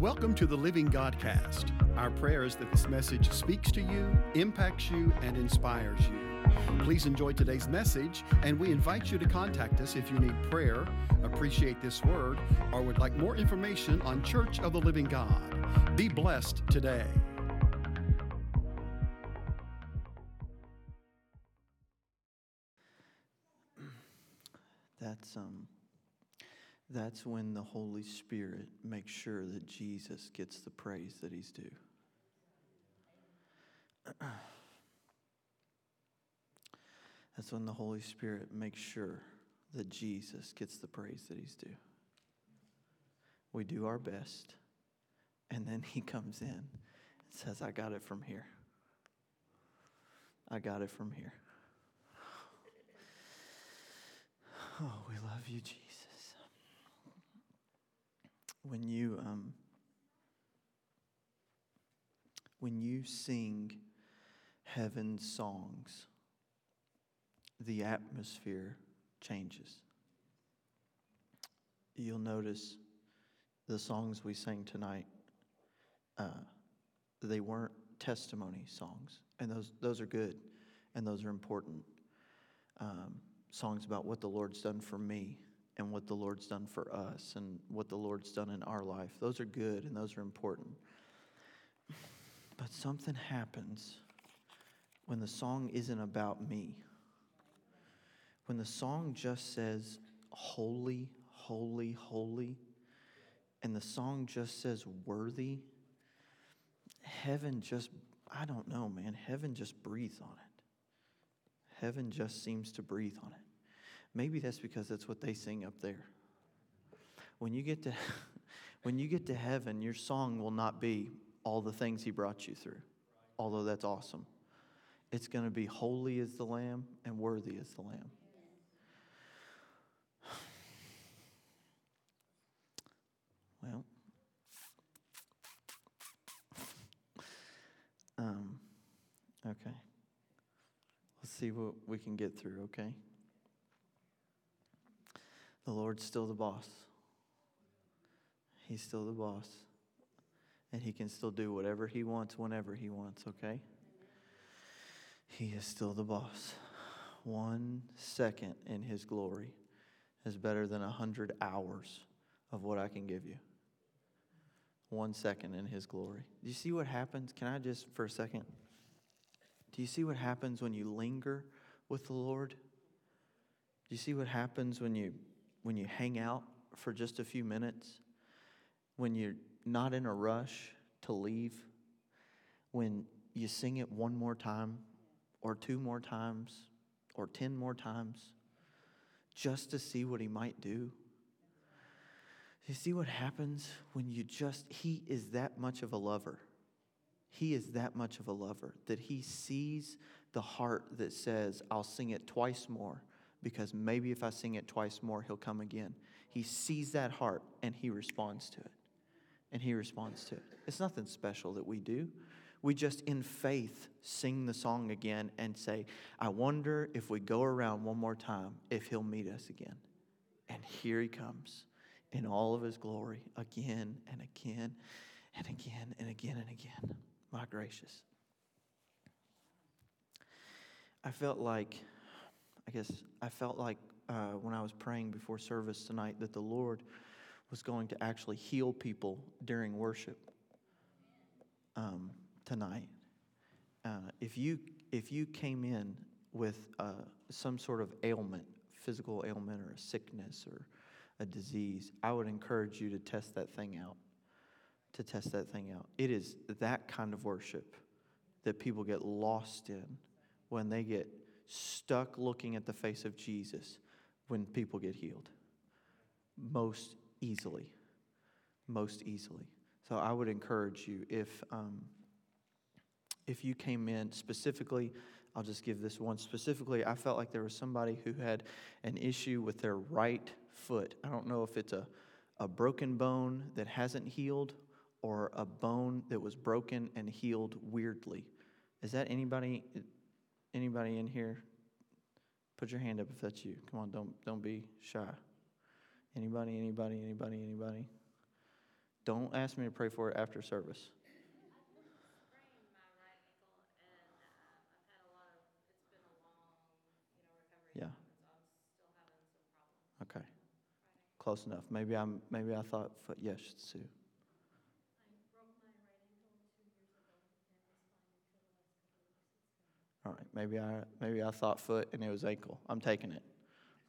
Welcome to the Living Godcast. Our prayer is that this message speaks to you, impacts you, and inspires you. Please enjoy today's message, and we invite you to contact us if you need prayer, appreciate this word, or would like more information on Church of the Living God. Be blessed today. That's when the Holy Spirit makes sure that Jesus gets the praise that he's due. That's when the Holy Spirit makes sure that Jesus gets the praise that he's due. We do our best, and then he comes in and says, I got it from here. I got it from here. Oh, we love you, Jesus. When you sing heaven's songs, the atmosphere changes. You'll notice the songs we sang tonight, they weren't testimony songs, and those are good, and those are important. Songs about what the Lord's done for me, and what the Lord's done for us, and what the Lord's done in our life. Those are good, and those are important. But something happens when the song isn't about me. When the song just says, holy, holy, holy, and the song just says, worthy, heaven just, I don't know, man, heaven just breathes on it. Heaven just seems to breathe on it. Maybe that's because that's what they sing up there. When you get to heaven, your song will not be all the things he brought you through, although that's awesome. It's going to be holy is the Lamb and worthy is the Lamb. Well, okay. Let's see what we can get through, okay? The Lord's still the boss. He's still the boss. And he can still do whatever he wants, whenever he wants, okay? He is still the boss. 1 second in his glory is better than 100 hours of what I can give you. 1 second in his glory. Do you see what happens? Can I just, for a second? Do you see what happens when you linger with the Lord? Do you see what happens when you hang out for just a few minutes, when you're not in a rush to leave, when you sing it one more time or two more times or 10 more times just to see what he might do? You see what happens when you just, he is that much of a lover. He is that much of a lover that he sees the heart that says, I'll sing it twice more. Because maybe if I sing it twice more, he'll come again. He sees that heart, and he responds to it. And he responds to it. It's nothing special that we do. We just, in faith, sing the song again and say, I wonder if we go around one more time, if he'll meet us again. And here he comes in all of his glory again and again and again and again and again. My gracious. I felt like when I was praying before service tonight that the Lord was going to actually heal people during worship tonight. If you came in with some sort of ailment, physical ailment or a sickness or a disease, I would encourage you to test that thing out. It is that kind of worship that people get lost in when they get stuck looking at the face of Jesus when people get healed. Most easily. So I would encourage you, if you came in specifically, I'll just give this one specifically, I felt like there was somebody who had an issue with their right foot. I don't know if it's a broken bone that hasn't healed or a bone that was broken and healed weirdly. Is that anybody... Anybody in here? Put your hand up if that's you. Come on, don't be shy. Anybody? Don't ask me to pray for it after service. Okay, close enough. Maybe I thought foot. Yes, Sue. I broke my right ankle 2 years ago. All right. Maybe I thought foot and it was ankle. I'm taking it.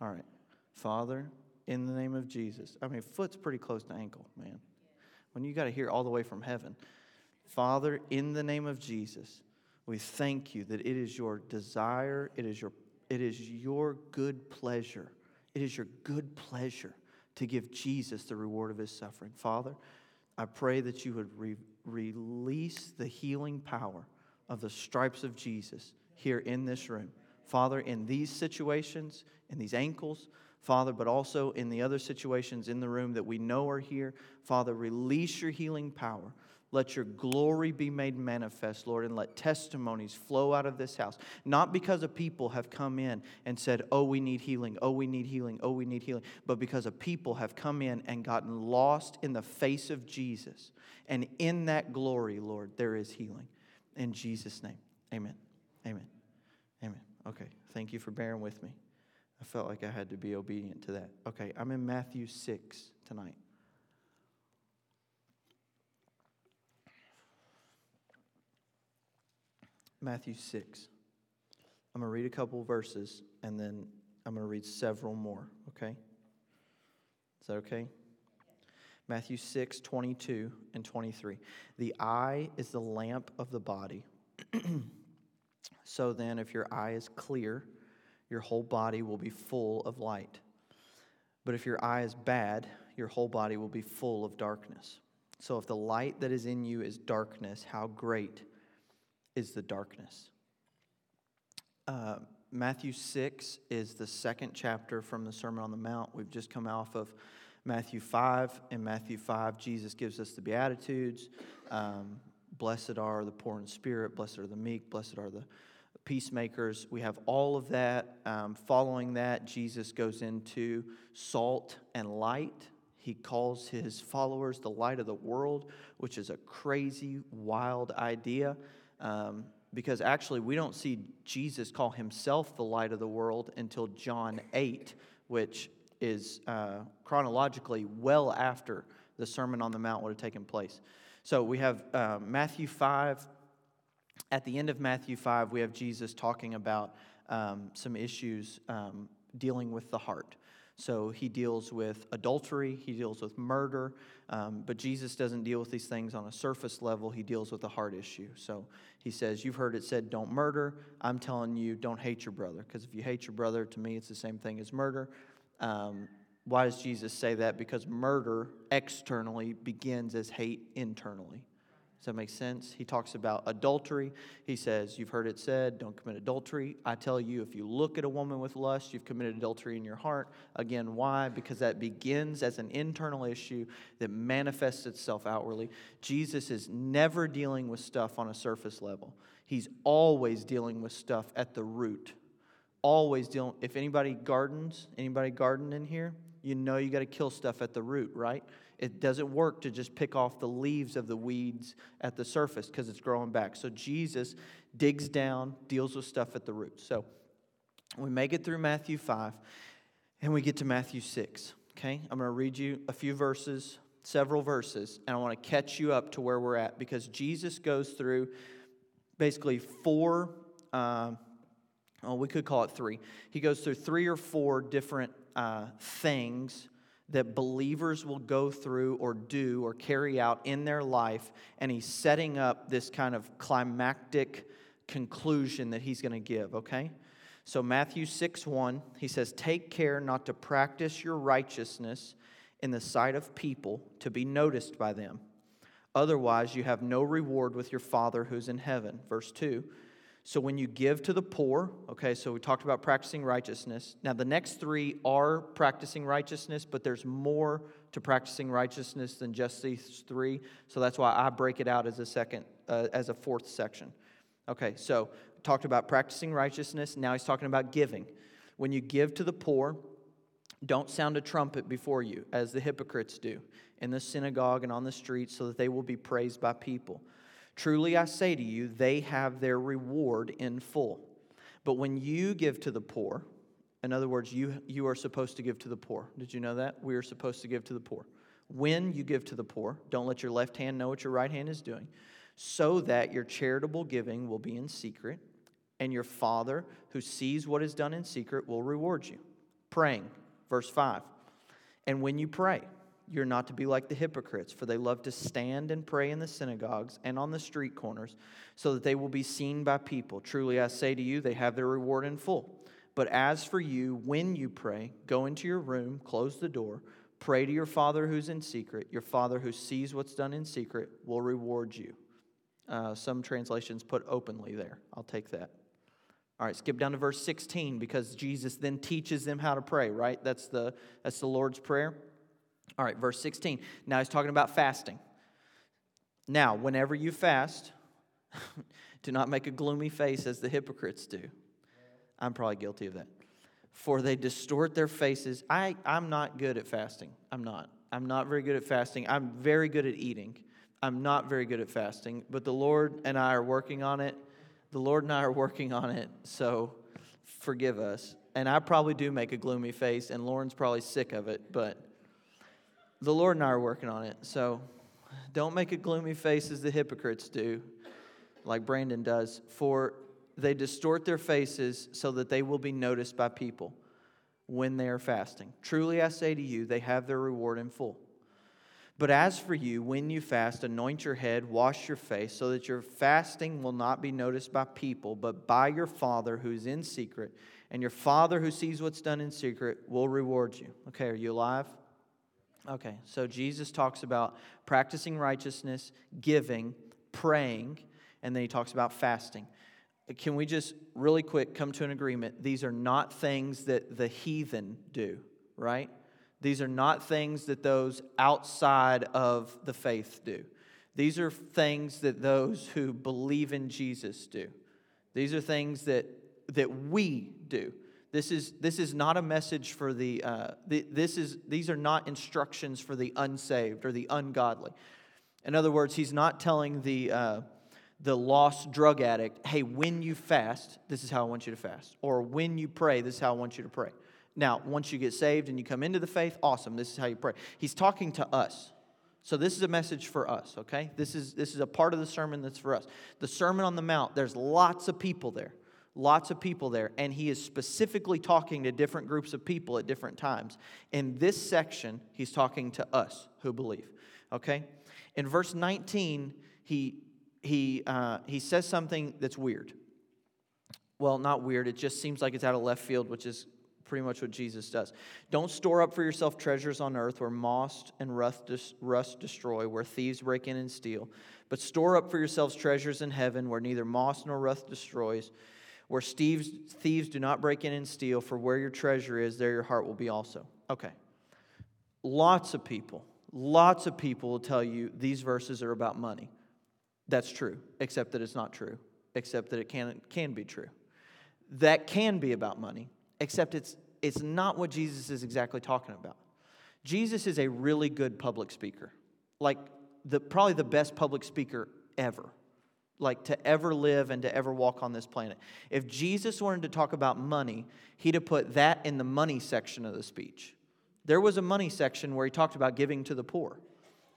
All right, Father, in the name of Jesus. I mean, foot's pretty close to ankle, man. When you got to hear all the way from heaven, Father, in the name of Jesus, we thank you that it is your desire. It is your good pleasure. It is your good pleasure to give Jesus the reward of his suffering. Father, I pray that you would release the healing power of the stripes of Jesus here in this room. Father, in these situations, in these ankles, Father, but also in the other situations in the room that we know are here, Father, release your healing power. Let your glory be made manifest, Lord, and let testimonies flow out of this house. Not because a people have come in and said, oh, we need healing, oh, we need healing, oh, we need healing, but because a people have come in and gotten lost in the face of Jesus. And in that glory, Lord, there is healing. In Jesus' name, amen, amen, amen. Okay, thank you for bearing with me. I felt like I had to be obedient to that. Okay, I'm in Matthew 6 tonight. Matthew 6. I'm going to read a couple verses, and then I'm going to read several more, okay? Is that okay? Matthew 6, 22 and 23. The eye is the lamp of the body. So then, if your eye is clear, your whole body will be full of light. But if your eye is bad, your whole body will be full of darkness. So if the light that is in you is darkness, how great is the darkness. Matthew 6 is the second chapter from the Sermon on the Mount. We've just come off of Matthew 5. In Matthew 5, Jesus gives us the Beatitudes. Blessed are the poor in spirit. Blessed are the meek. Blessed are the peacemakers. We have all of that. Following that, Jesus goes into salt and light. He calls his followers the light of the world, which is a crazy, wild idea. Because actually we don't see Jesus call himself the light of the world until John 8, which is chronologically well after the Sermon on the Mount would have taken place. So we have Matthew 5. At the end of Matthew 5, we have Jesus talking about some issues dealing with the heart. So he deals with adultery, he deals with murder, but Jesus doesn't deal with these things on a surface level. He deals with a heart issue. So he says, you've heard it said, don't murder. I'm telling you, don't hate your brother, because if you hate your brother, to me, it's the same thing as murder. Why does Jesus say that? Because murder externally begins as hate internally. Does that make sense? He talks about adultery. He says, you've heard it said, don't commit adultery. I tell you, if you look at a woman with lust, you've committed adultery in your heart. Again, why? Because that begins as an internal issue that manifests itself outwardly. Jesus is never dealing with stuff on a surface level. He's always dealing with stuff at the root. Always dealing. If anybody garden in here? You know you got to kill stuff at the root, right? It doesn't work to just pick off the leaves of the weeds at the surface because it's growing back. So Jesus digs down, deals with stuff at the root. So we make it through Matthew 5, and we get to Matthew 6, okay? I'm going to read you a few verses, several verses, and I want to catch you up to where we're at because Jesus goes through basically three. He goes through three or four different things that believers will go through or do or carry out in their life, and he's setting up this kind of climactic conclusion that he's going to give, okay? So Matthew 6:1, he says, take care not to practice your righteousness in the sight of people to be noticed by them. Otherwise, you have no reward with your Father who's in heaven. Verse 2, so when you give to the poor, okay, so we talked about practicing righteousness. Now, the next three are practicing righteousness, but there's more to practicing righteousness than just these three. So that's why I break it out as a fourth section. Okay, so talked about practicing righteousness. Now he's talking about giving. When you give to the poor, Don't sound a trumpet before you, as the hypocrites do, in the synagogue and on the streets, so that they will be praised by people. Truly I say to you, they have their reward in full. But when you give to the poor, in other words, you are supposed to give to the poor. Did you know that? We are supposed to give to the poor. When you give to the poor, don't let your left hand know what your right hand is doing, so that your charitable giving will be in secret, and your Father who sees what is done in secret will reward you. Praying. Verse 5, and when you pray, you're not to be like the hypocrites, for they love to stand and pray in the synagogues and on the street corners, so that they will be seen by people. Truly I say to you, they have their reward in full. But as for you, when you pray, go into your room, close the door, pray to your Father who's in secret. Your Father who sees what's done in secret will reward you. Some translations put openly there. I'll take that. All right, skip down to verse 16, because Jesus then teaches them how to pray, right? That's the Lord's Prayer. All right, verse 16. Now he's talking about fasting. Now, whenever you fast, do not make a gloomy face as the hypocrites do. I'm probably guilty of that. For they distort their faces. I'm not good at fasting. I'm not very good at fasting. I'm very good at eating. I'm not very good at fasting, but the Lord and I are working on it. The Lord and I are working on it, so forgive us. And I probably do make a gloomy face, and Lauren's probably sick of it, but the Lord and I are working on it. So don't make a gloomy face as the hypocrites do, like Brandon does, for they distort their faces so that they will be noticed by people when they are fasting. Truly I say to you, they have their reward in full. But as for you, when you fast, anoint your head, wash your face, so that your fasting will not be noticed by people, but by your Father who is in secret, and your Father who sees what's done in secret will reward you. Okay, are you alive? Okay, so Jesus talks about practicing righteousness, giving, praying, and then he talks about fasting. Can we just really quick come to an agreement? These are not things that the heathen do, right? These are not things that those outside of the faith do. These are things that those who believe in Jesus do. These are things that we do. This is not a message for the. These are not instructions for the unsaved or the ungodly. In other words, he's not telling the lost drug addict, "Hey, when you fast, this is how I want you to fast," or "When you pray, this is how I want you to pray." Now, once you get saved and you come into the faith, awesome, this is how you pray. He's talking to us. So this is a message for us, okay? This is a part of the sermon that's for us. The Sermon on the Mount, there's lots of people there. Lots of people there. And he is specifically talking to different groups of people at different times. In this section, he's talking to us who believe, okay? In verse 19, he says something that's weird. Well, not weird. It just seems like it's out of left field, which is pretty much what Jesus does. Don't store up for yourself treasures on earth where moss and rust destroy, where thieves break in and steal. But store up for yourselves treasures in heaven where neither moss nor rust destroys, where thieves do not break in and steal, for where your treasure is, there your heart will be also. Okay. Lots of people will tell you these verses are about money. That's true, except that it's not true, except that it can be true. That can be about money. Except it's not what Jesus is exactly talking about. Jesus is a really good public speaker. Like, probably the best public speaker ever. Like, to ever live and to ever walk on this planet. If Jesus wanted to talk about money, he'd have put that in the money section of the speech. There was a money section where he talked about giving to the poor.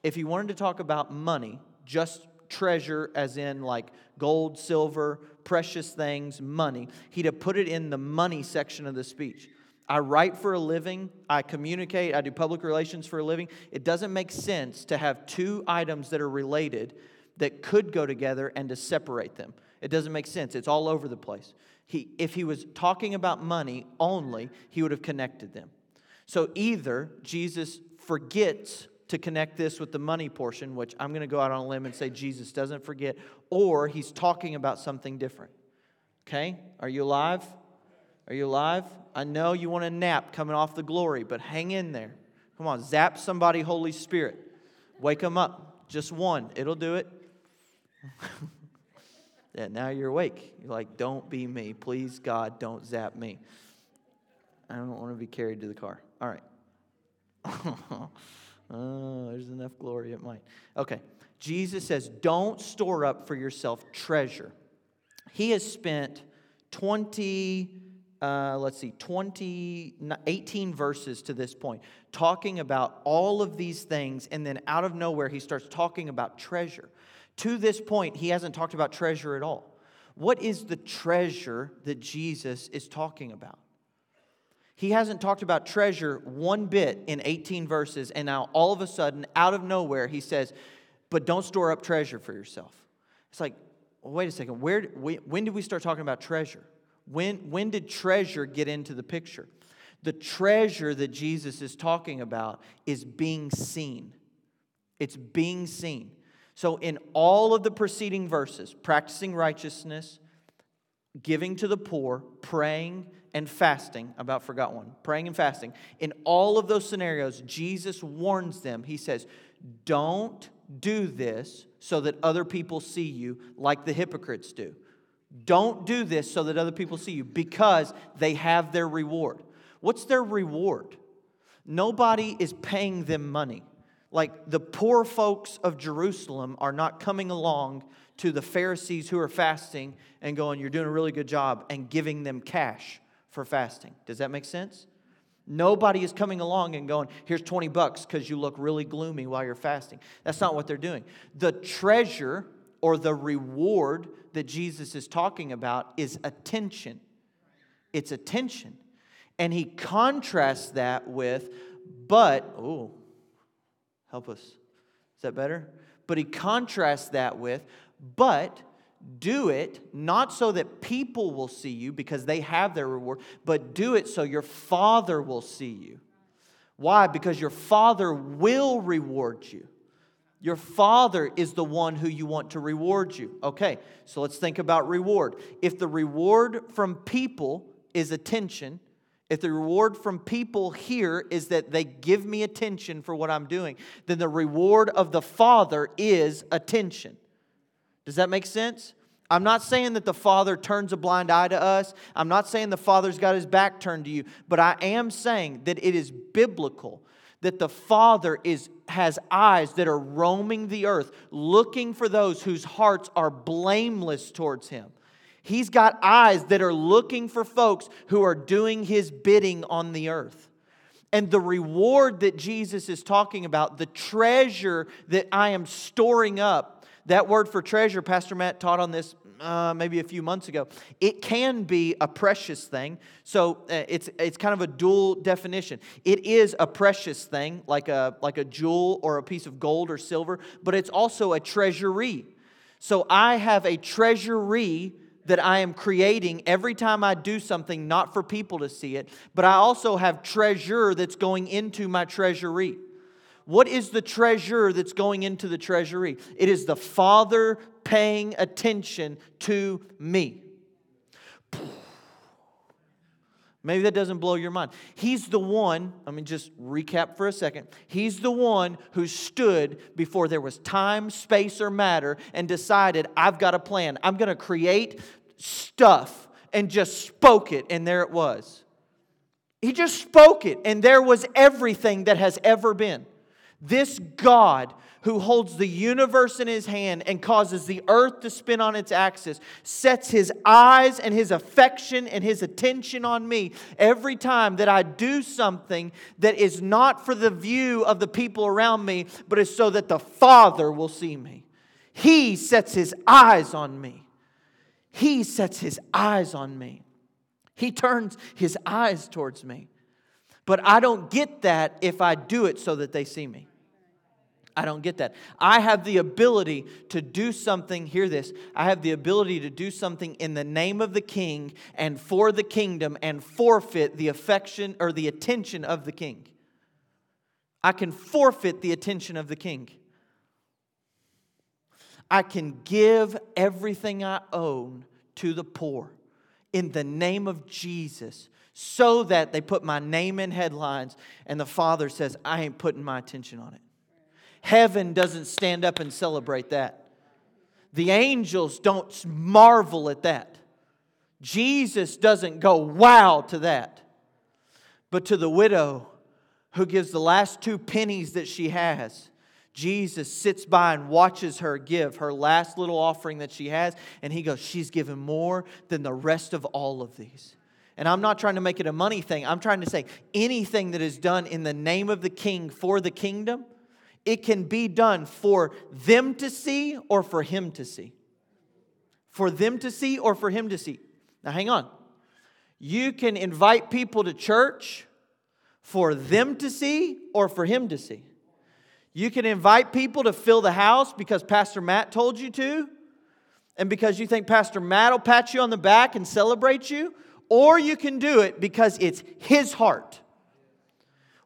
If he wanted to talk about money, just treasure as in like gold, silver, precious things, money. He'd have put it in the money section of the speech. I write for a living. I communicate. I do public relations for a living. It doesn't make sense to have two items that are related that could go together and to separate them. It doesn't make sense. It's all over the place. If he was talking about money only, he would have connected them. So either Jesus forgets to connect this with the money portion, which I'm going to go out on a limb and say Jesus doesn't forget, or he's talking about something different. Okay? Are you alive? Are you alive? I know you want a nap coming off the glory, but hang in there. Come on, zap somebody, Holy Spirit. Wake them up. Just one. It'll do it. Yeah, now you're awake. You're like, don't be me. Please, God, don't zap me. I don't want to be carried to the car. All right. Oh, there's enough glory at mine. Okay. Jesus says, don't store up for yourself treasure. He has spent 18 verses to this point, talking about all of these things, and then out of nowhere, he starts talking about treasure. To this point, he hasn't talked about treasure at all. What is the treasure that Jesus is talking about? He hasn't talked about treasure one bit in 18 verses, and now all of a sudden, out of nowhere, he says, but don't store up treasure for yourself. It's like, well, wait a second, when did we start talking about treasure? When did treasure get into the picture? The treasure that Jesus is talking about is being seen. It's being seen. So in all of the preceding verses, practicing righteousness, giving to the poor, praying and fasting, I about forgot one, praying and fasting. In all of those scenarios, Jesus warns them. He says, don't do this so that other people see you like the hypocrites do. Don't do this so that other people see you, because they have their reward. What's their reward? Nobody is paying them money. Like, the poor folks of Jerusalem are not coming along to the Pharisees who are fasting and going, you're doing a really good job, and giving them cash for fasting. Does that make sense? Nobody is coming along and going, here's $20 because you look really gloomy while you're fasting. That's not what they're doing. The treasure or the reward that Jesus is talking about is attention. It's attention. And he contrasts that with, but do it not so that people will see you because they have their reward, but do it so your Father will see you. Why? Because your Father will reward you. Your Father is the one who you want to reward you. Okay, so let's think about reward. If the reward from people is attention, if the reward from people here is that they give me attention for what I'm doing, then the reward of the Father is attention. Does that make sense? I'm not saying that the Father turns a blind eye to us. I'm not saying the Father's got his back turned to you. But I am saying that it is biblical that the Father has eyes that are roaming the earth, looking for those whose hearts are blameless towards Him. He's got eyes that are looking for folks who are doing His bidding on the earth. And the reward that Jesus is talking about, the treasure that I am storing up, that word for treasure, Pastor Matt taught on this maybe a few months ago. It can be a precious thing. So it's kind of a dual definition. It is a precious thing, like a jewel or a piece of gold or silver, but it's also a treasury. So I have a treasury that I am creating every time I do something, not for people to see it, but I also have treasure that's going into my treasury. What is the treasure that's going into the treasury? It is the Father paying attention to me. Maybe that doesn't blow your mind. He's the one, let me just recap for a second. He's the one who stood before there was time, space, or matter and decided, I've got a plan. I'm going to create stuff, and just spoke it, and there it was. He just spoke it, and there was everything that has ever been. This God who holds the universe in His hand and causes the earth to spin on its axis sets His eyes and His affection and His attention on me every time that I do something that is not for the view of the people around me, but is so that the Father will see me. He sets His eyes on me. He sets His eyes on me. He turns His eyes towards me. But I don't get that if I do it so that they see me. I don't get that. I have the ability to do something, hear this, I have the ability to do something in the name of the King and for the kingdom and forfeit the affection or the attention of the King. I can forfeit the attention of the King. I can give everything I own to the poor in the name of Jesus, so that they put my name in headlines and the Father says, I ain't putting my attention on it. Heaven doesn't stand up and celebrate that. The angels don't marvel at that. Jesus doesn't go wow to that. But to the widow who gives the last 2 pennies that she has, Jesus sits by and watches her give her last little offering that she has, and he goes, she's given more than the rest of all of these. And I'm not trying to make it a money thing. I'm trying to say anything that is done in the name of the King for the kingdom, it can be done for them to see or for him to see. For them to see or for him to see. Now hang on. You can invite people to church for them to see or for him to see. You can invite people to fill the house because Pastor Matt told you to, and because you think Pastor Matt will pat you on the back and celebrate you, or you can do it because it's his heart.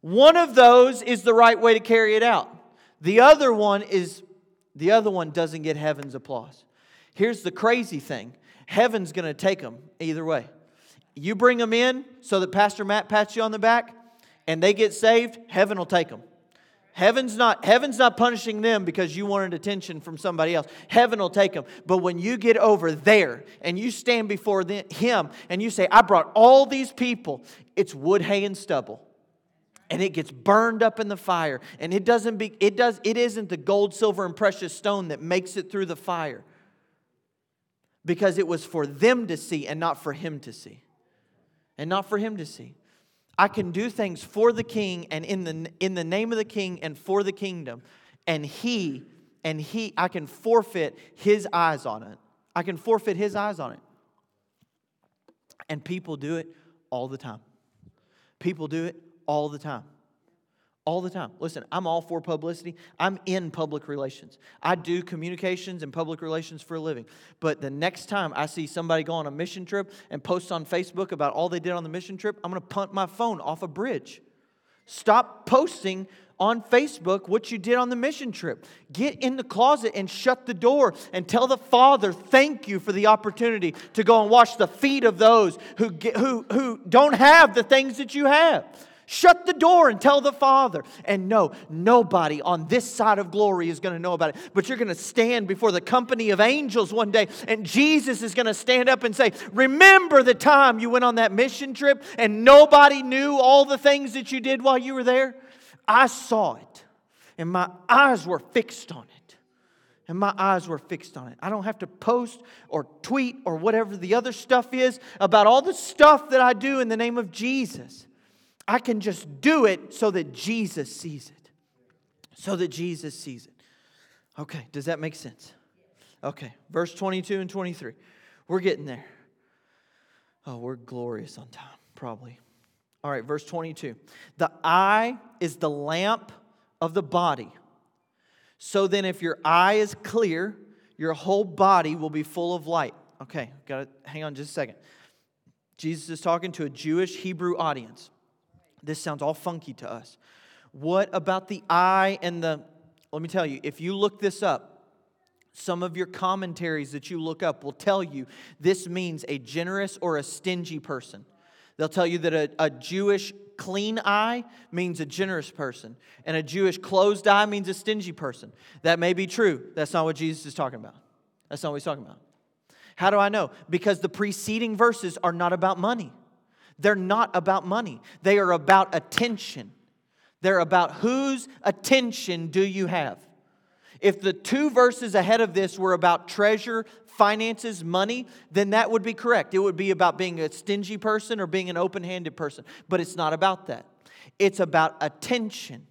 One of those is the right way to carry it out. The other one doesn't get heaven's applause. Here's the crazy thing. Heaven's going to take them either way. You bring them in so that Pastor Matt pats you on the back and they get saved, heaven will take them. Heaven's not punishing them because you wanted attention from somebody else. Heaven will take them. But when you get over there and you stand before him and you say, I brought all these people, it's wood, hay, and stubble. And it gets burned up in the fire. And it isn't the gold, silver, and precious stone that makes it through the fire. Because it was for them to see and not for him to see. And not for him to see. I can do things for the King and in the name of the King and for the kingdom. And I can forfeit his eyes on it. I can forfeit his eyes on it. And people do it all the time. People do it all the time. All the time. Listen, I'm all for publicity. I'm in public relations. I do communications and public relations for a living. But the next time I see somebody go on a mission trip and post on Facebook about all they did on the mission trip, I'm going to punt my phone off a bridge. Stop posting on Facebook what you did on the mission trip. Get in the closet and shut the door and tell the Father, thank you for the opportunity to go and wash the feet of those who don't have the things that you have. Shut the door and tell the Father. And no, nobody on this side of glory is going to know about it. But you're going to stand before the company of angels one day. And Jesus is going to stand up and say, remember the time you went on that mission trip and nobody knew all the things that you did while you were there? I saw it. And my eyes were fixed on it. And my eyes were fixed on it. I don't have to post or tweet or whatever the other stuff is about all the stuff that I do in the name of Jesus. I can just do it so that Jesus sees it. So that Jesus sees it. Okay, does that make sense? Okay, verse 22 and 23. We're getting there. Oh, we're glorious on time, probably. All right, verse 22. The eye is the lamp of the body. So then if your eye is clear, your whole body will be full of light. Okay, gotta hang on just a second. Jesus is talking to a Jewish Hebrew audience. This sounds all funky to us. What about the eye and the... Let me tell you, if you look this up, some of your commentaries that you look up will tell you this means a generous or a stingy person. They'll tell you that a Jewish clean eye means a generous person, and a Jewish closed eye means a stingy person. That may be true. That's not what Jesus is talking about. That's not what he's talking about. How do I know? Because the preceding verses are not about money. They're not about money. They are about attention. They're about whose attention do you have? If the 2 verses ahead of this were about treasure, finances, money, then that would be correct. It would be about being a stingy person or being an open-handed person. But it's not about that. It's about attention.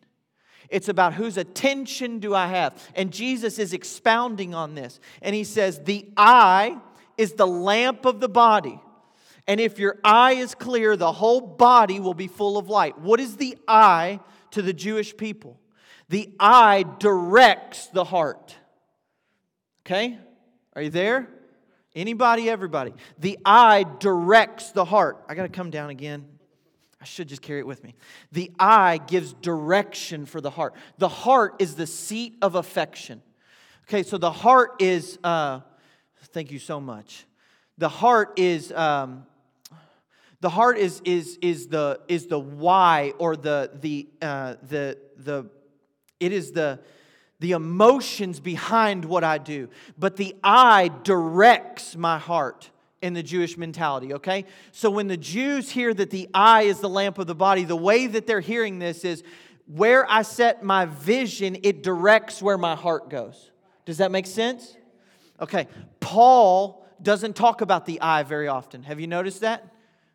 It's about whose attention do I have? And Jesus is expounding on this. And he says, the eye is the lamp of the body. And if your eye is clear, the whole body will be full of light. What is the eye to the Jewish people? The eye directs the heart. Okay? Are you there? Anybody, everybody. The eye directs the heart. I got to come down again. I should just carry it with me. The eye gives direction for the heart. The heart is the seat of affection. Okay, so the heart is... thank you so much. The heart is... The heart is the why or the emotions behind what I do. But the eye directs my heart in the Jewish mentality, okay? So when the Jews hear that the eye is the lamp of the body, the way that they're hearing this is, where I set my vision, it directs where my heart goes. Does that make sense? Okay, Paul doesn't talk about the eye very often. Have you noticed that?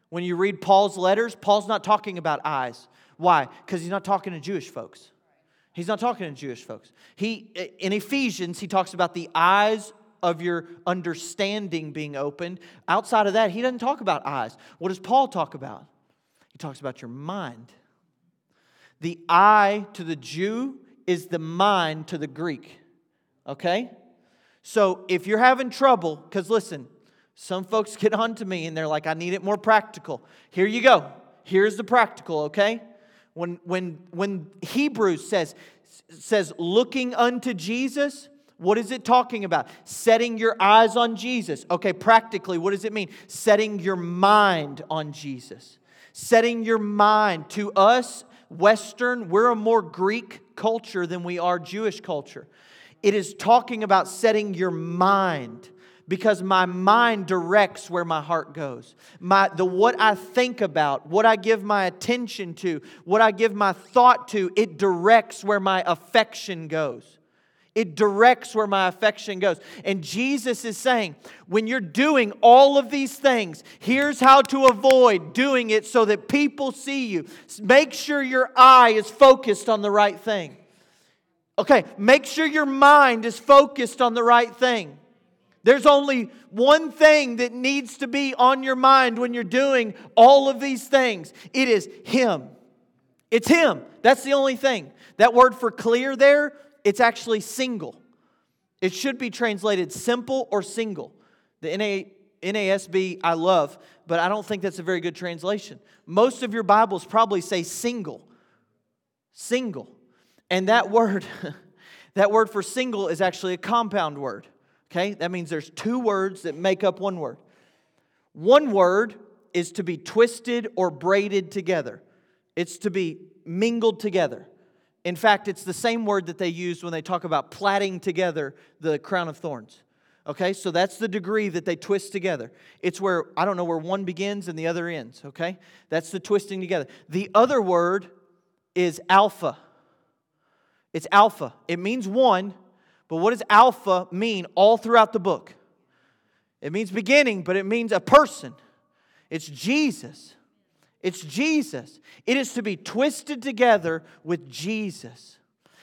When you read Paul's letters, Paul's not talking about eyes. Why? Because he's not talking to Jewish folks. He's not talking to Jewish folks. In Ephesians, he talks about the eyes of your understanding being opened. Outside of that, he doesn't talk about eyes. What does Paul talk about? He talks about your mind. The eye to the Jew is the mind to the Greek. Okay? So if you're having trouble, because listen, some folks get onto me and they're like, I need it more practical. Here you go. Here's the practical, okay? When Hebrews says looking unto Jesus, what is it talking about? Setting your eyes on Jesus. Okay, practically, what does it mean? Setting your mind on Jesus. Setting your mind. To us, Western, we're a more Greek culture than we are Jewish culture. It is talking about setting your mind, because my mind directs where my heart goes. What I think about, what I give my attention to, what I give my thought to, it directs where my affection goes. It directs where my affection goes. And Jesus is saying, when you're doing all of these things, here's how to avoid doing it so that people see you. Make sure your eye is focused on the right thing. Okay, make sure your mind is focused on the right thing. There's only one thing that needs to be on your mind when you're doing all of these things. It is Him. It's Him. That's the only thing. That word for clear there, it's actually single. It should be translated simple or single. The NASB I love, but I don't think that's a very good translation. Most of your Bibles probably say single. Single. And that word, that word for single is actually a compound word. Okay, that means there's two words that make up one word. One word is to be twisted or braided together. It's to be mingled together. In fact, it's the same word that they use when they talk about plaiting together the crown of thorns. Okay, so that's the degree that they twist together. It's where, I don't know, where one begins and the other ends. Okay, that's the twisting together. The other word is alpha. It's alpha. It means one. But what does alpha mean all throughout the book? It means beginning, but it means a person. It's Jesus. It's Jesus. It is to be twisted together with Jesus.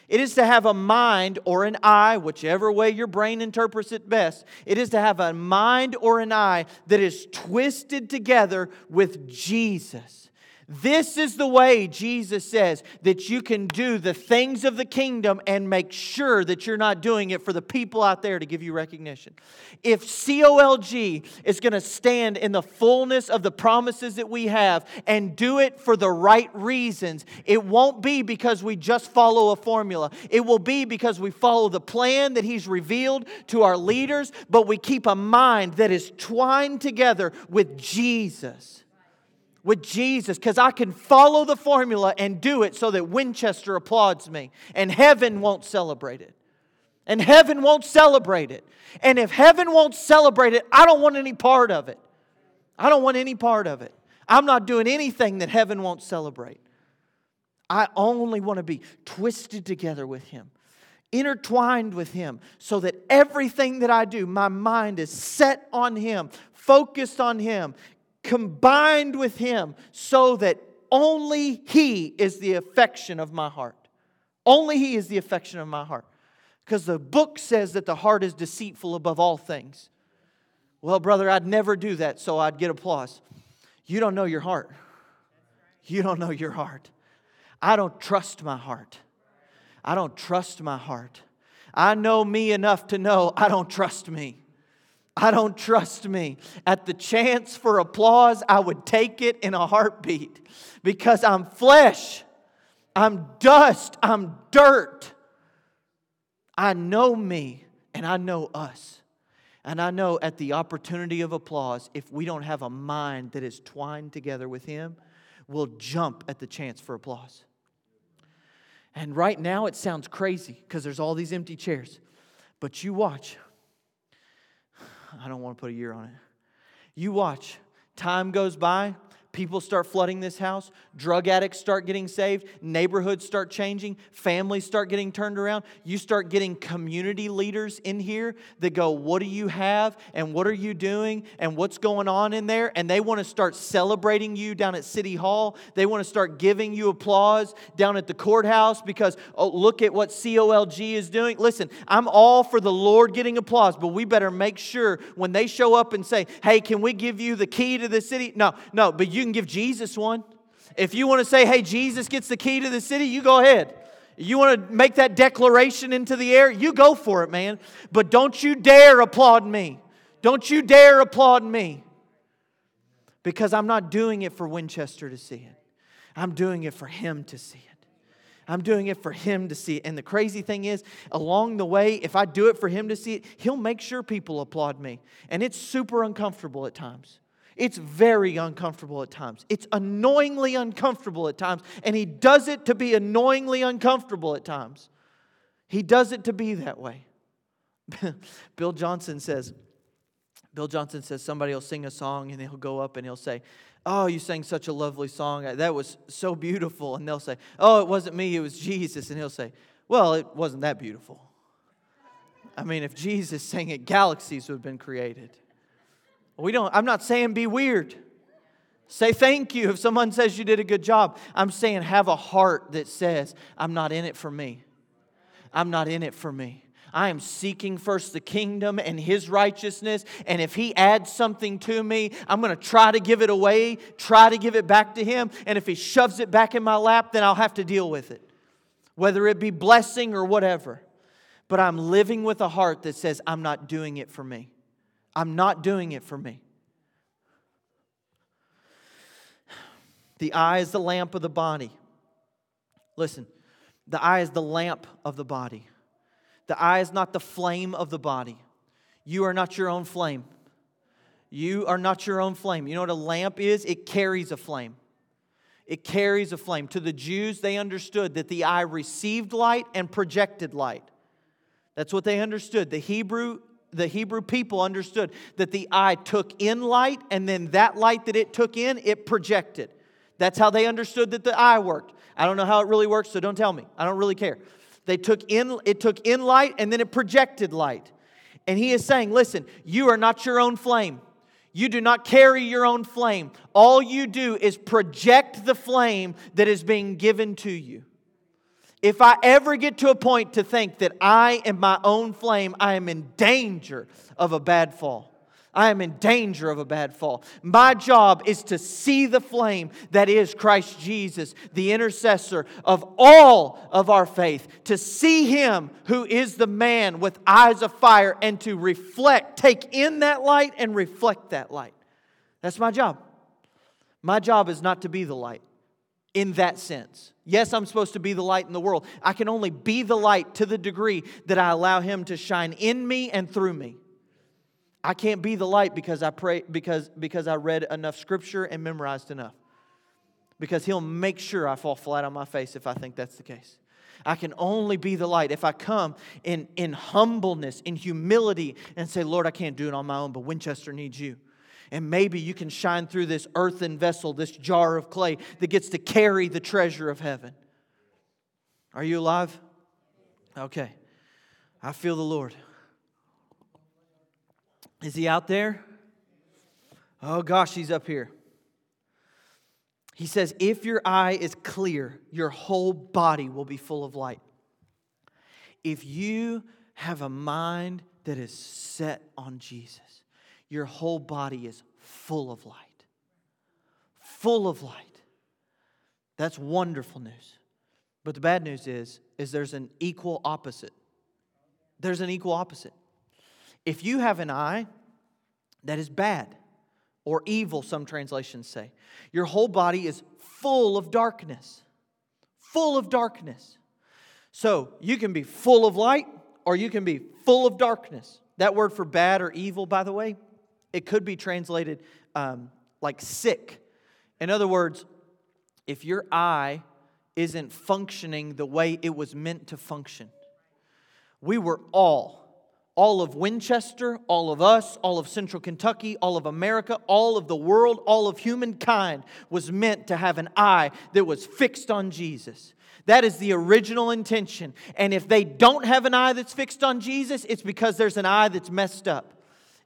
It is to have a mind or an eye, whichever way your brain interprets it best. It is to have a mind or an eye that is twisted together with Jesus. This is the way, Jesus says, that you can do the things of the kingdom and make sure that you're not doing it for the people out there to give you recognition. If COLG is going to stand in the fullness of the promises that we have and do it for the right reasons, it won't be because we just follow a formula. It will be because we follow the plan that He's revealed to our leaders, but we keep a mind that is twined together with Jesus. With Jesus, because I can follow the formula and do it so that Winchester applauds me. And heaven won't celebrate it. And heaven won't celebrate it. And if heaven won't celebrate it, I don't want any part of it. I don't want any part of it. I'm not doing anything that heaven won't celebrate. I only want to be twisted together with Him. Intertwined with Him. So that everything that I do, my mind is set on Him. Focused on Him. Combined with Him, so that only He is the affection of my heart. Only He is the affection of my heart. Because the book says that the heart is deceitful above all things. Well, brother, I'd never do that, so I'd get applause. You don't know your heart. You don't know your heart. I don't trust my heart. I don't trust my heart. I know me enough to know I don't trust me. I don't trust me. At the chance for applause, I would take it in a heartbeat. Because I'm flesh. I'm dust. I'm dirt. I know me and I know us. And I know at the opportunity of applause, if we don't have a mind that is twined together with Him, we'll jump at the chance for applause. And right now it sounds crazy because there's all these empty chairs. But you watch. I don't want to put a year on it. You watch. Time goes by. People start flooding this house. Drug addicts start getting saved. Neighborhoods start changing. Families start getting turned around. You start getting community leaders in here that go, what do you have? And what are you doing? And what's going on in there? And they want to start celebrating you down at City Hall. They want to start giving you applause down at the courthouse because, oh, look at what COLG is doing. Listen, I'm all for the Lord getting applause, but we better make sure when they show up and say, hey, can we give you the key to the city? No, but you can give Jesus one. If you want to say, hey, Jesus gets the key to the city, you go ahead. You want to make that declaration into the air, you go for it, man. But don't you dare applaud me. Don't you dare applaud me. Because I'm not doing it for Winchester to see it. I'm doing it for Him to see it. I'm doing it for Him to see it. And the crazy thing is, along the way, if I do it for Him to see it, He'll make sure people applaud me. And it's super uncomfortable at times. It's very uncomfortable at times. It's annoyingly uncomfortable at times. And He does it to be annoyingly uncomfortable at times. He does it to be that way. Bill Johnson says somebody will sing a song and he'll go up and he'll say, oh, you sang such a lovely song. That was so beautiful. And they'll say, oh, it wasn't me, it was Jesus. And he'll say, well, it wasn't that beautiful. I mean, if Jesus sang it, galaxies would have been created. I'm not saying be weird. Say thank you if someone says you did a good job. I'm saying have a heart that says, I'm not in it for me. I'm not in it for me. I am seeking first the kingdom and His righteousness. And if He adds something to me, I'm going to try to give it away, try to give it back to Him. And if He shoves it back in my lap, then I'll have to deal with it, whether it be blessing or whatever. But I'm living with a heart that says, I'm not doing it for me. I'm not doing it for me. The eye is the lamp of the body. Listen, the eye is the lamp of the body. The eye is not the flame of the body. You are not your own flame. You are not your own flame. You know what a lamp is? It carries a flame. It carries a flame. To the Jews, they understood that the eye received light and projected light. That's what they understood. The Hebrew people understood that the eye took in light, and then that light that it took in, it projected. That's how they understood that the eye worked. I don't know how it really works, so don't tell me. I don't really care. It took in light, and then it projected light. And He is saying, listen, you are not your own flame. You do not carry your own flame. All you do is project the flame that is being given to you. If I ever get to a point to think that I am my own flame, I am in danger of a bad fall. I am in danger of a bad fall. My job is to see the flame that is Christ Jesus, the intercessor of all of our faith, to see Him who is the man with eyes of fire and to reflect, take in that light and reflect that light. That's my job. My job is not to be the light in that sense. Yes, I'm supposed to be the light in the world. I can only be the light to the degree that I allow Him to shine in me and through me. I can't be the light because I pray, because I read enough scripture and memorized enough. Because He'll make sure I fall flat on my face if I think that's the case. I can only be the light if I come in humbleness, in humility, and say, Lord, I can't do it on my own, but Winchester needs you. And maybe you can shine through this earthen vessel, this jar of clay that gets to carry the treasure of heaven. Are you alive? Okay. I feel the Lord. Is He out there? Oh gosh, He's up here. He says, if your eye is clear, your whole body will be full of light. If you have a mind that is set on Jesus, your whole body is full of light. Full of light. That's wonderful news. But the bad news is there's an equal opposite. There's an equal opposite. If you have an eye that is bad or evil, some translations say, your whole body is full of darkness. Full of darkness. So you can be full of light or you can be full of darkness. That word for bad or evil, by the way, it could be translated like sick. In other words, if your eye isn't functioning the way it was meant to function, we were all all of Winchester, all of us, all of Central Kentucky, all of America, all of the world, all of humankind was meant to have an eye that was fixed on Jesus. That is the original intention. And if they don't have an eye that's fixed on Jesus, it's because there's an eye that's messed up.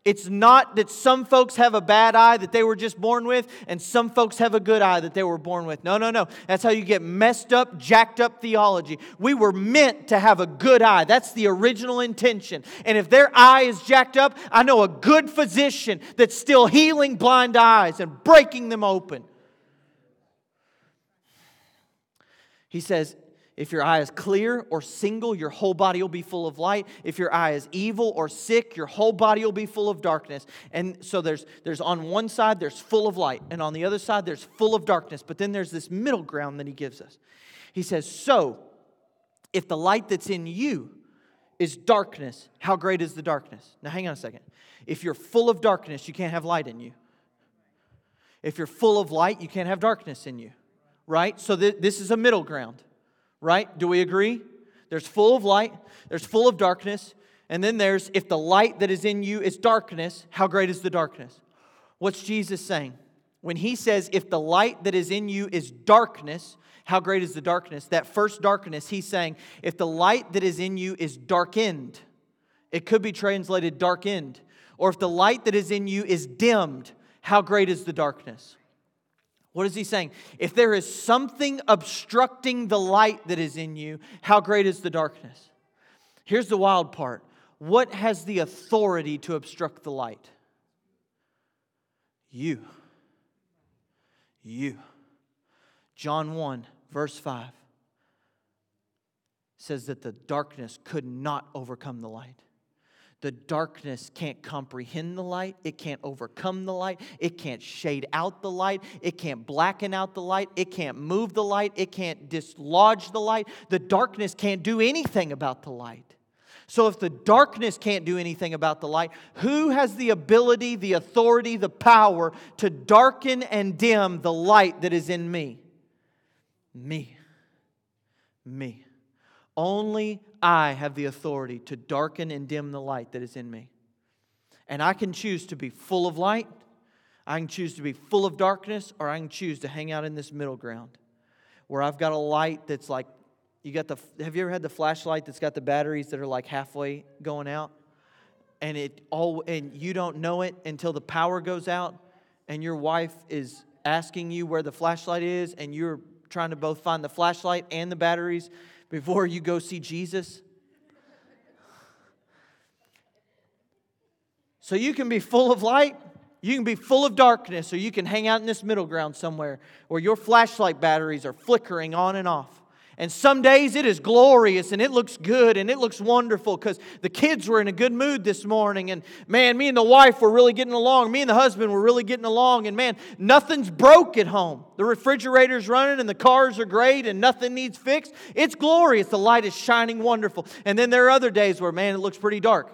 It's not that some folks have a bad eye that they were just born with and some folks have a good eye that they were born with. No. That's how you get messed up, jacked up theology. We were meant to have a good eye. That's the original intention. And if their eye is jacked up, I know a good physician that's still healing blind eyes and breaking them open. He says, if your eye is clear or single, your whole body will be full of light. If your eye is evil or sick, your whole body will be full of darkness. And so there's on one side, there's full of light. And on the other side, there's full of darkness. But then there's this middle ground that he gives us. He says, so, if the light that's in you is darkness, how great is the darkness? Now, hang on a second. If you're full of darkness, you can't have light in you. If you're full of light, you can't have darkness in you. Right? So this is a middle ground. Right? Do we agree? There's full of light. There's full of darkness. And then there's, if the light that is in you is darkness, how great is the darkness? What's Jesus saying? When he says, if the light that is in you is darkness, how great is the darkness? That first darkness, he's saying, if the light that is in you is darkened, it could be translated darkened. Or if the light that is in you is dimmed, how great is the darkness? What is he saying? If there is something obstructing the light that is in you, how great is the darkness? Here's the wild part. What has the authority to obstruct the light? You. John 1, verse 5 says that the darkness could not overcome the light. The darkness can't comprehend the light. It can't overcome the light. It can't shade out the light. It can't blacken out the light. It can't move the light. It can't dislodge the light. The darkness can't do anything about the light. So if the darkness can't do anything about the light, who has the ability, the authority, the power to darken and dim the light that is in me? Me. Only I have the authority to darken and dim the light that is in me. And I can choose to be full of light, I can choose to be full of darkness, or I can choose to hang out in this middle ground where I've got a light that's like, have you ever had the flashlight that's got the batteries that are like halfway going out? And you don't know it until the power goes out and your wife is asking you where the flashlight is and you're trying to both find the flashlight and the batteries before you go see Jesus. So you can be full of light, you can be full of darkness, or you can hang out in this middle ground somewhere where your flashlight batteries are flickering on and off. And some days it is glorious and it looks good and it looks wonderful because the kids were in a good mood this morning. And man, me and the wife were really getting along. Me and the husband were really getting along. And man, nothing's broke at home. The refrigerator's running and the cars are great and nothing needs fixed. It's glorious. The light is shining wonderful. And then there are other days where, man, it looks pretty dark.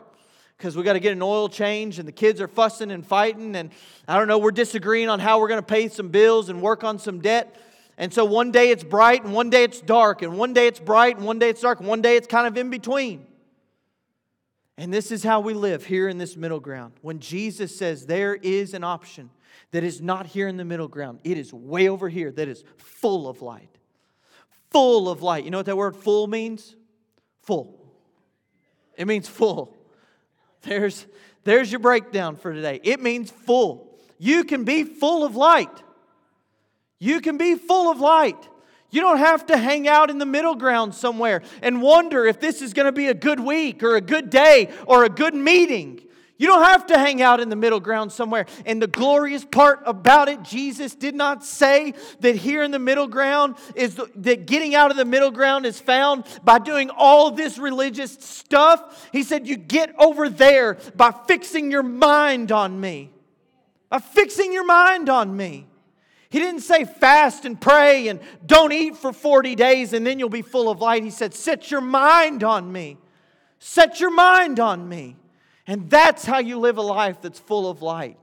Because we got to get an oil change and the kids are fussing and fighting. And I don't know, we're disagreeing on how we're going to pay some bills and work on some debt. And so one day it's bright and one day it's dark. And one day it's bright and one day it's dark. And one day it's kind of in between. And this is how we live here in this middle ground. When Jesus says there is an option that is not here in the middle ground. It is way over here that is full of light. Full of light. You know what that word full means? Full. It means full. There's your breakdown for today. It means full. You can be full of light. You can be full of light. You don't have to hang out in the middle ground somewhere and wonder if this is going to be a good week or a good day or a good meeting. You don't have to hang out in the middle ground somewhere. And the glorious part about it, Jesus did not say that here in the middle ground that getting out of the middle ground is found by doing all this religious stuff. He said, you get over there by fixing your mind on me. By fixing your mind on me. He didn't say fast and pray and don't eat for 40 days and then you'll be full of light. He said, set your mind on me. Set your mind on me. And that's how you live a life that's full of light.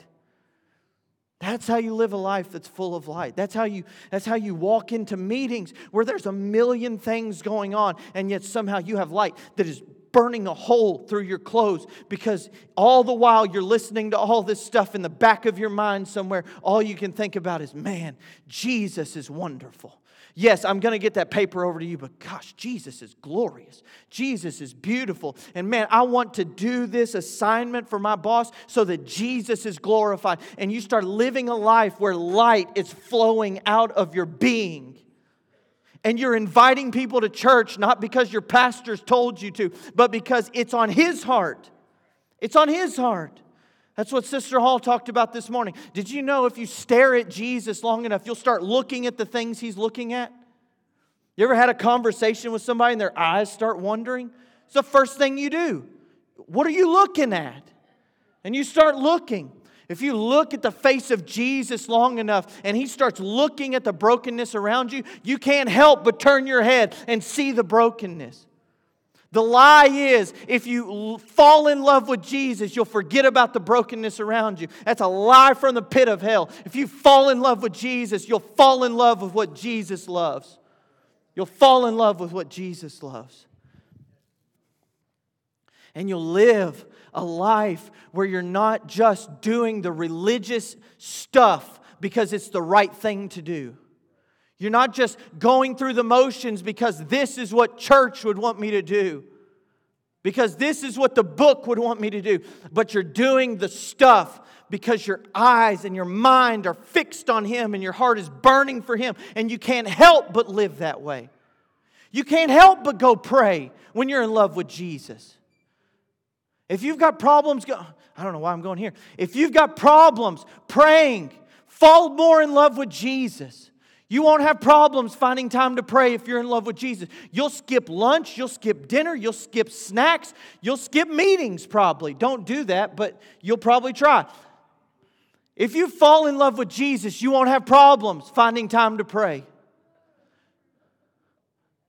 That's how you live a life that's full of light. That's how you walk into meetings where there's a million things going on and yet somehow you have light that is burning a hole through your clothes, because all the while you're listening to all this stuff in the back of your mind somewhere, all you can think about is, man, Jesus is wonderful. Yes, I'm going to get that paper over to you, but gosh, Jesus is glorious. Jesus is beautiful. And man, I want to do this assignment for my boss so that Jesus is glorified. And you start living a life where light is flowing out of your being. And you're inviting people to church, not because your pastor's told you to, but because it's on his heart. It's on his heart. That's what Sister Hall talked about this morning. Did you know if you stare at Jesus long enough, you'll start looking at the things he's looking at? You ever had a conversation with somebody and their eyes start wandering? It's the first thing you do. What are you looking at? And you start looking. If you look at the face of Jesus long enough and he starts looking at the brokenness around you, you can't help but turn your head and see the brokenness. The lie is, if you fall in love with Jesus, you'll forget about the brokenness around you. That's a lie from the pit of hell. If you fall in love with Jesus, you'll fall in love with what Jesus loves. You'll fall in love with what Jesus loves. And you'll live a life where you're not just doing the religious stuff because it's the right thing to do. You're not just going through the motions because this is what church would want me to do, because this is what the book would want me to do, but you're doing the stuff because your eyes and your mind are fixed on him and your heart is burning for him, and you can't help but live that way. You can't help but go pray when you're in love with Jesus. If you've got problems, I don't know why I'm going here. If you've got problems praying, fall more in love with Jesus. You won't have problems finding time to pray if you're in love with Jesus. You'll skip lunch, you'll skip dinner, you'll skip snacks, you'll skip meetings probably. Don't do that, but you'll probably try. If you fall in love with Jesus, you won't have problems finding time to pray.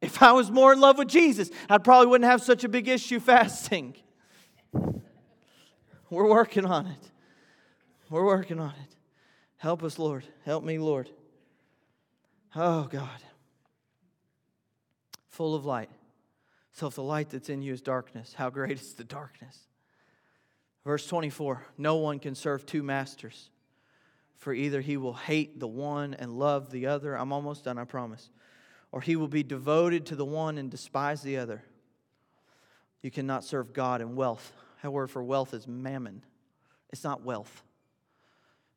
If I was more in love with Jesus, I probably wouldn't have such a big issue fasting. We're working on it. We're working on it. Help us, Lord. Help me, Lord. Oh, God. Full of light. So if the light that's in you is darkness, how great is the darkness? Verse 24, no one can serve two masters, for either he will hate the one and love the other. I'm almost done, I promise. Or he will be devoted to the one and despise the other. You cannot serve God and wealth. That word for wealth is mammon. It's not wealth.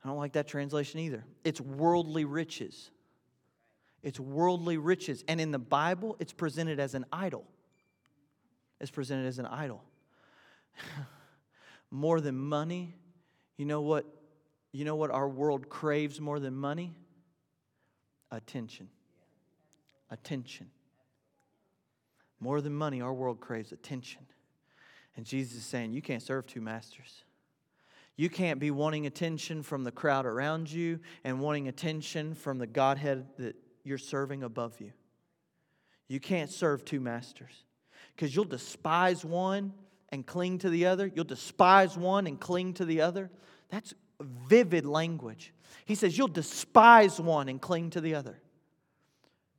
I don't like that translation either. It's worldly riches. It's worldly riches. And in the Bible, it's presented as an idol. It's presented as an idol. More than money. You know what our world craves more than money? Attention. Attention. More than money, our world craves attention. And Jesus is saying, you can't serve two masters. You can't be wanting attention from the crowd around you and wanting attention from the Godhead that you're serving above you. You can't serve two masters, because you'll despise one and cling to the other. You'll despise one and cling to the other. That's vivid language. He says you'll despise one and cling to the other.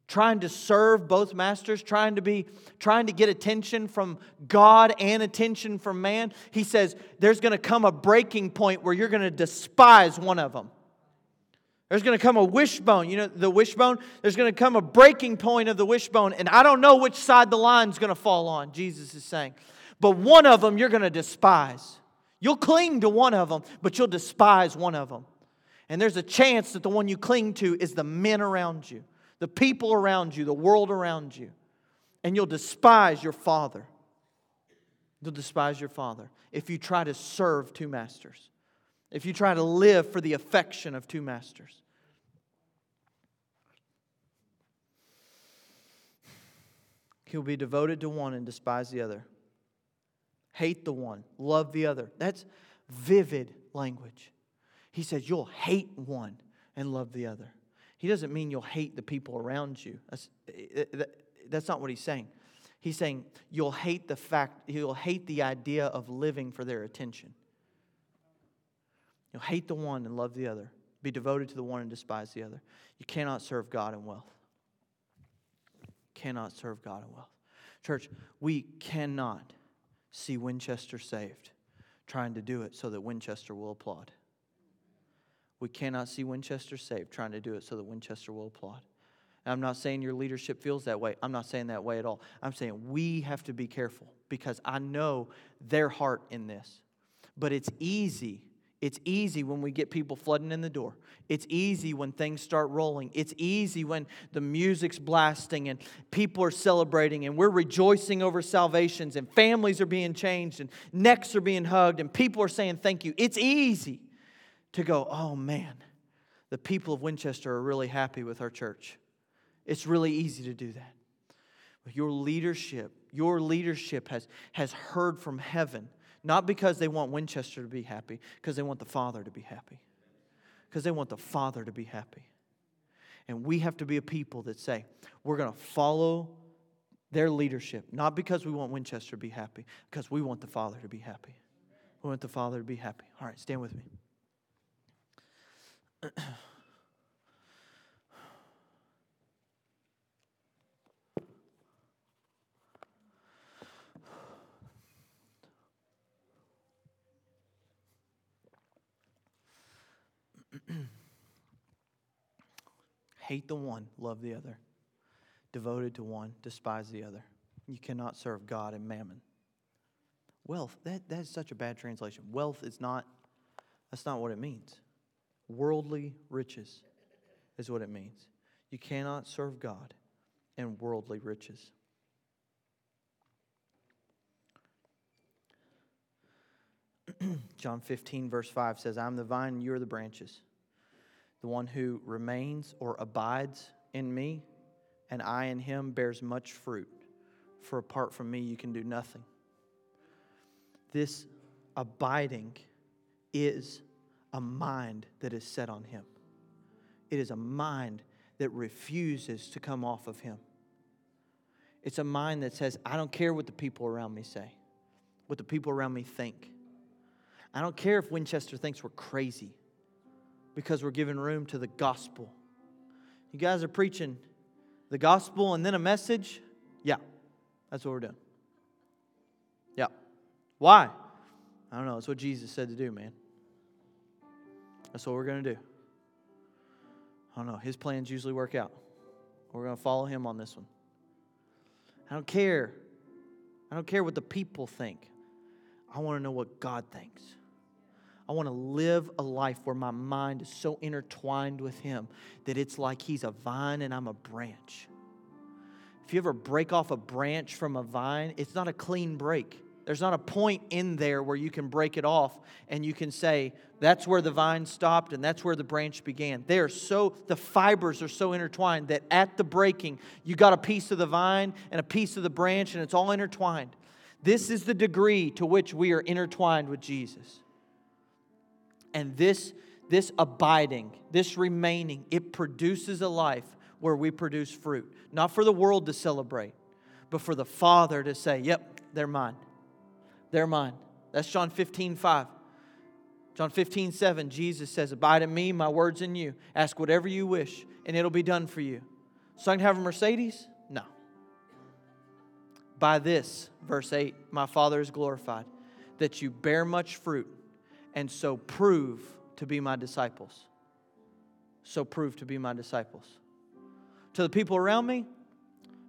Trying to serve both masters, trying to get attention from God and attention from man. He says there's going to come a breaking point where you're going to despise one of them. There's going to come a wishbone. You know the wishbone? There's going to come a breaking point of the wishbone, and I don't know which side the line's going to fall on, Jesus is saying. But one of them you're going to despise. You'll cling to one of them, but you'll despise one of them. And there's a chance that the one you cling to is the men around you, the people around you, the world around you. And you'll despise your father. You'll despise your father if you try to serve two masters, if you try to live for the affection of two masters. He'll be devoted to one and despise the other. Hate the one, love the other. That's vivid language. He says you'll hate one and love the other. He doesn't mean you'll hate the people around you. That's not what he's saying. He's saying you'll hate the idea of living for their attention. You'll hate the one and love the other. Be devoted to the one and despise the other. You cannot serve God and wealth. Cannot serve God and wealth. Church, we cannot see Winchester saved, trying to do it so that Winchester will applaud. We cannot see Winchester saved, trying to do it so that Winchester will applaud. And I'm not saying your leadership feels that way. I'm not saying that way at all. I'm saying we have to be careful because I know their heart in this. But it's easy. It's easy when we get people flooding in the door. It's easy when things start rolling. It's easy when the music's blasting and people are celebrating and we're rejoicing over salvations and families are being changed and necks are being hugged and people are saying thank you. It's easy to go, oh man, the people of Winchester are really happy with our church. It's really easy to do that. But your leadership has heard from heaven. Not because they want Winchester to be happy, because they want the Father to be happy. Because they want the Father to be happy. And we have to be a people that say, we're going to follow their leadership. Not because we want Winchester to be happy, because we want the Father to be happy. We want the Father to be happy. All right, stand with me. Hate the one, love the other. Devoted to one, despise the other. You cannot serve God and mammon. Wealth, that is such a bad translation. Wealth is not, that's not what it means. Worldly riches is what it means. You cannot serve God and worldly riches. John 15 verse 5 says, I'm the vine and you are the branches. The one who remains or abides in me, and I in him bears much fruit. For apart from me, you can do nothing. This abiding is a mind that is set on him. It is a mind that refuses to come off of him. It's a mind that says, I don't care what the people around me say, what the people around me think. I don't care if Winchester thinks we're crazy. Because we're giving room to the gospel. You guys are preaching the gospel and then a message? Yeah, that's what we're doing. Yeah. Why? I don't know. It's what Jesus said to do, man. That's what we're going to do. I don't know. His plans usually work out. We're going to follow him on this one. I don't care. I don't care what the people think. I want to know what God thinks. I want to live a life where my mind is so intertwined with him that it's like he's a vine and I'm a branch. If you ever break off a branch from a vine, it's not a clean break. There's not a point in there where you can break it off and you can say, that's where the vine stopped and that's where the branch began. They are so, the fibers are so intertwined that at the breaking, you got a piece of the vine and a piece of the branch and it's all intertwined. This is the degree to which we are intertwined with Jesus. And this abiding, this remaining, it produces a life where we produce fruit. Not for the world to celebrate, but for the Father to say, yep, they're mine. They're mine. That's John 15:5. John 15:7, Jesus says, abide in me, my word's in you. Ask whatever you wish, and it'll be done for you. So I can have a Mercedes? No. By this, verse 8, my Father is glorified, that you bear much fruit. And so prove to be my disciples. So prove to be my disciples. To the people around me,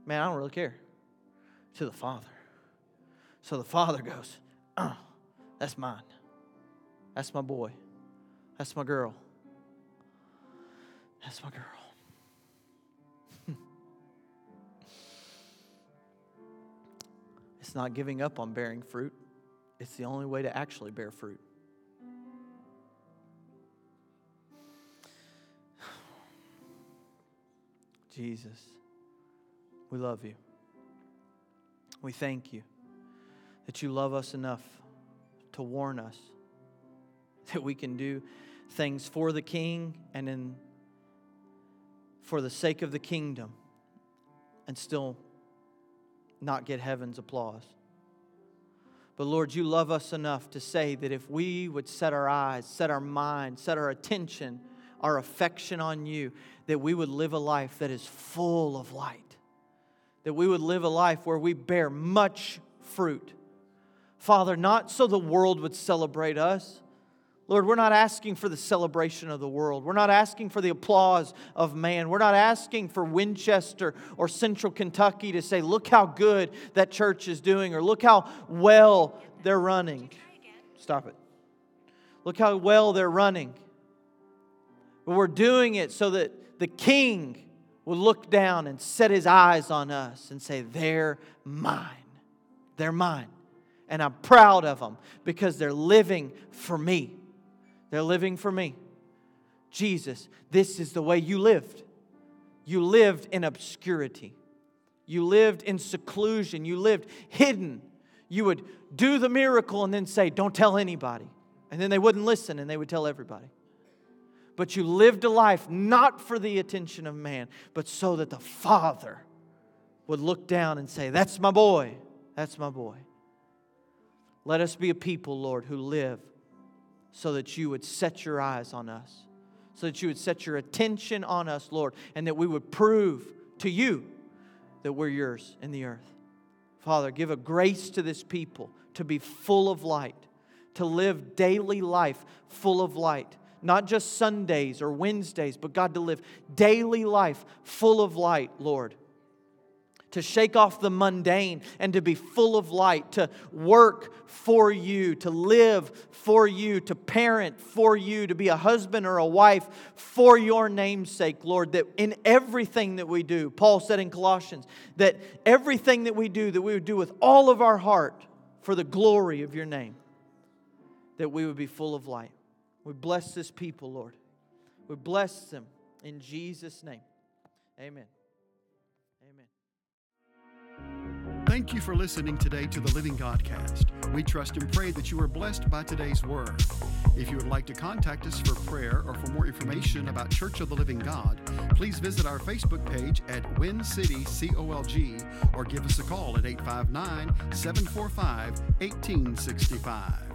man, I don't really care. To the Father. So the Father goes, that's mine. That's my boy. That's my girl. That's my girl. It's not giving up on bearing fruit. It's the only way to actually bear fruit. Jesus, we love you. We thank you that you love us enough to warn us that we can do things for the King and in for the sake of the kingdom and still not get heaven's applause. But Lord, you love us enough to say that if we would set our eyes, set our mind, set our attention, our affection on you, that we would live a life that is full of light. That we would live a life where we bear much fruit. Father, not so the world would celebrate us. Lord, we're not asking for the celebration of the world. We're not asking for the applause of man. We're not asking for Winchester or Central Kentucky to say, look how good that church is doing, or look how well they're running. Stop it. Look how well they're running. But we're doing it so that the King will look down and set His eyes on us and say, they're mine. They're mine. And I'm proud of them because they're living for me. They're living for me. Jesus, this is the way you lived. You lived in obscurity. You lived in seclusion. You lived hidden. You would do the miracle and then say, don't tell anybody. And then they wouldn't listen and they would tell everybody. But you lived a life not for the attention of man, but so that the Father would look down and say, that's my boy. That's my boy. Let us be a people, Lord, who live so that you would set your eyes on us, so that you would set your attention on us, Lord, and that we would prove to you that we're yours in the earth. Father, give a grace to this people to be full of light, to live daily life full of light, not just Sundays or Wednesdays, but God, to live daily life full of light, Lord. To shake off the mundane and to be full of light, to work for you, to live for you, to parent for you, to be a husband or a wife for your name's sake, Lord, that in everything that we do, Paul said in Colossians, that everything that we would do with all of our heart for the glory of your name, that we would be full of light. We bless this people, Lord. We bless them in Jesus' name. Amen. Thank you for listening today to the Living Godcast. We trust and pray that you are blessed by today's word. If you would like to contact us for prayer or for more information about Church of the Living God, please visit our Facebook page at WinCityCOLG or give us a call at 859-745-1865.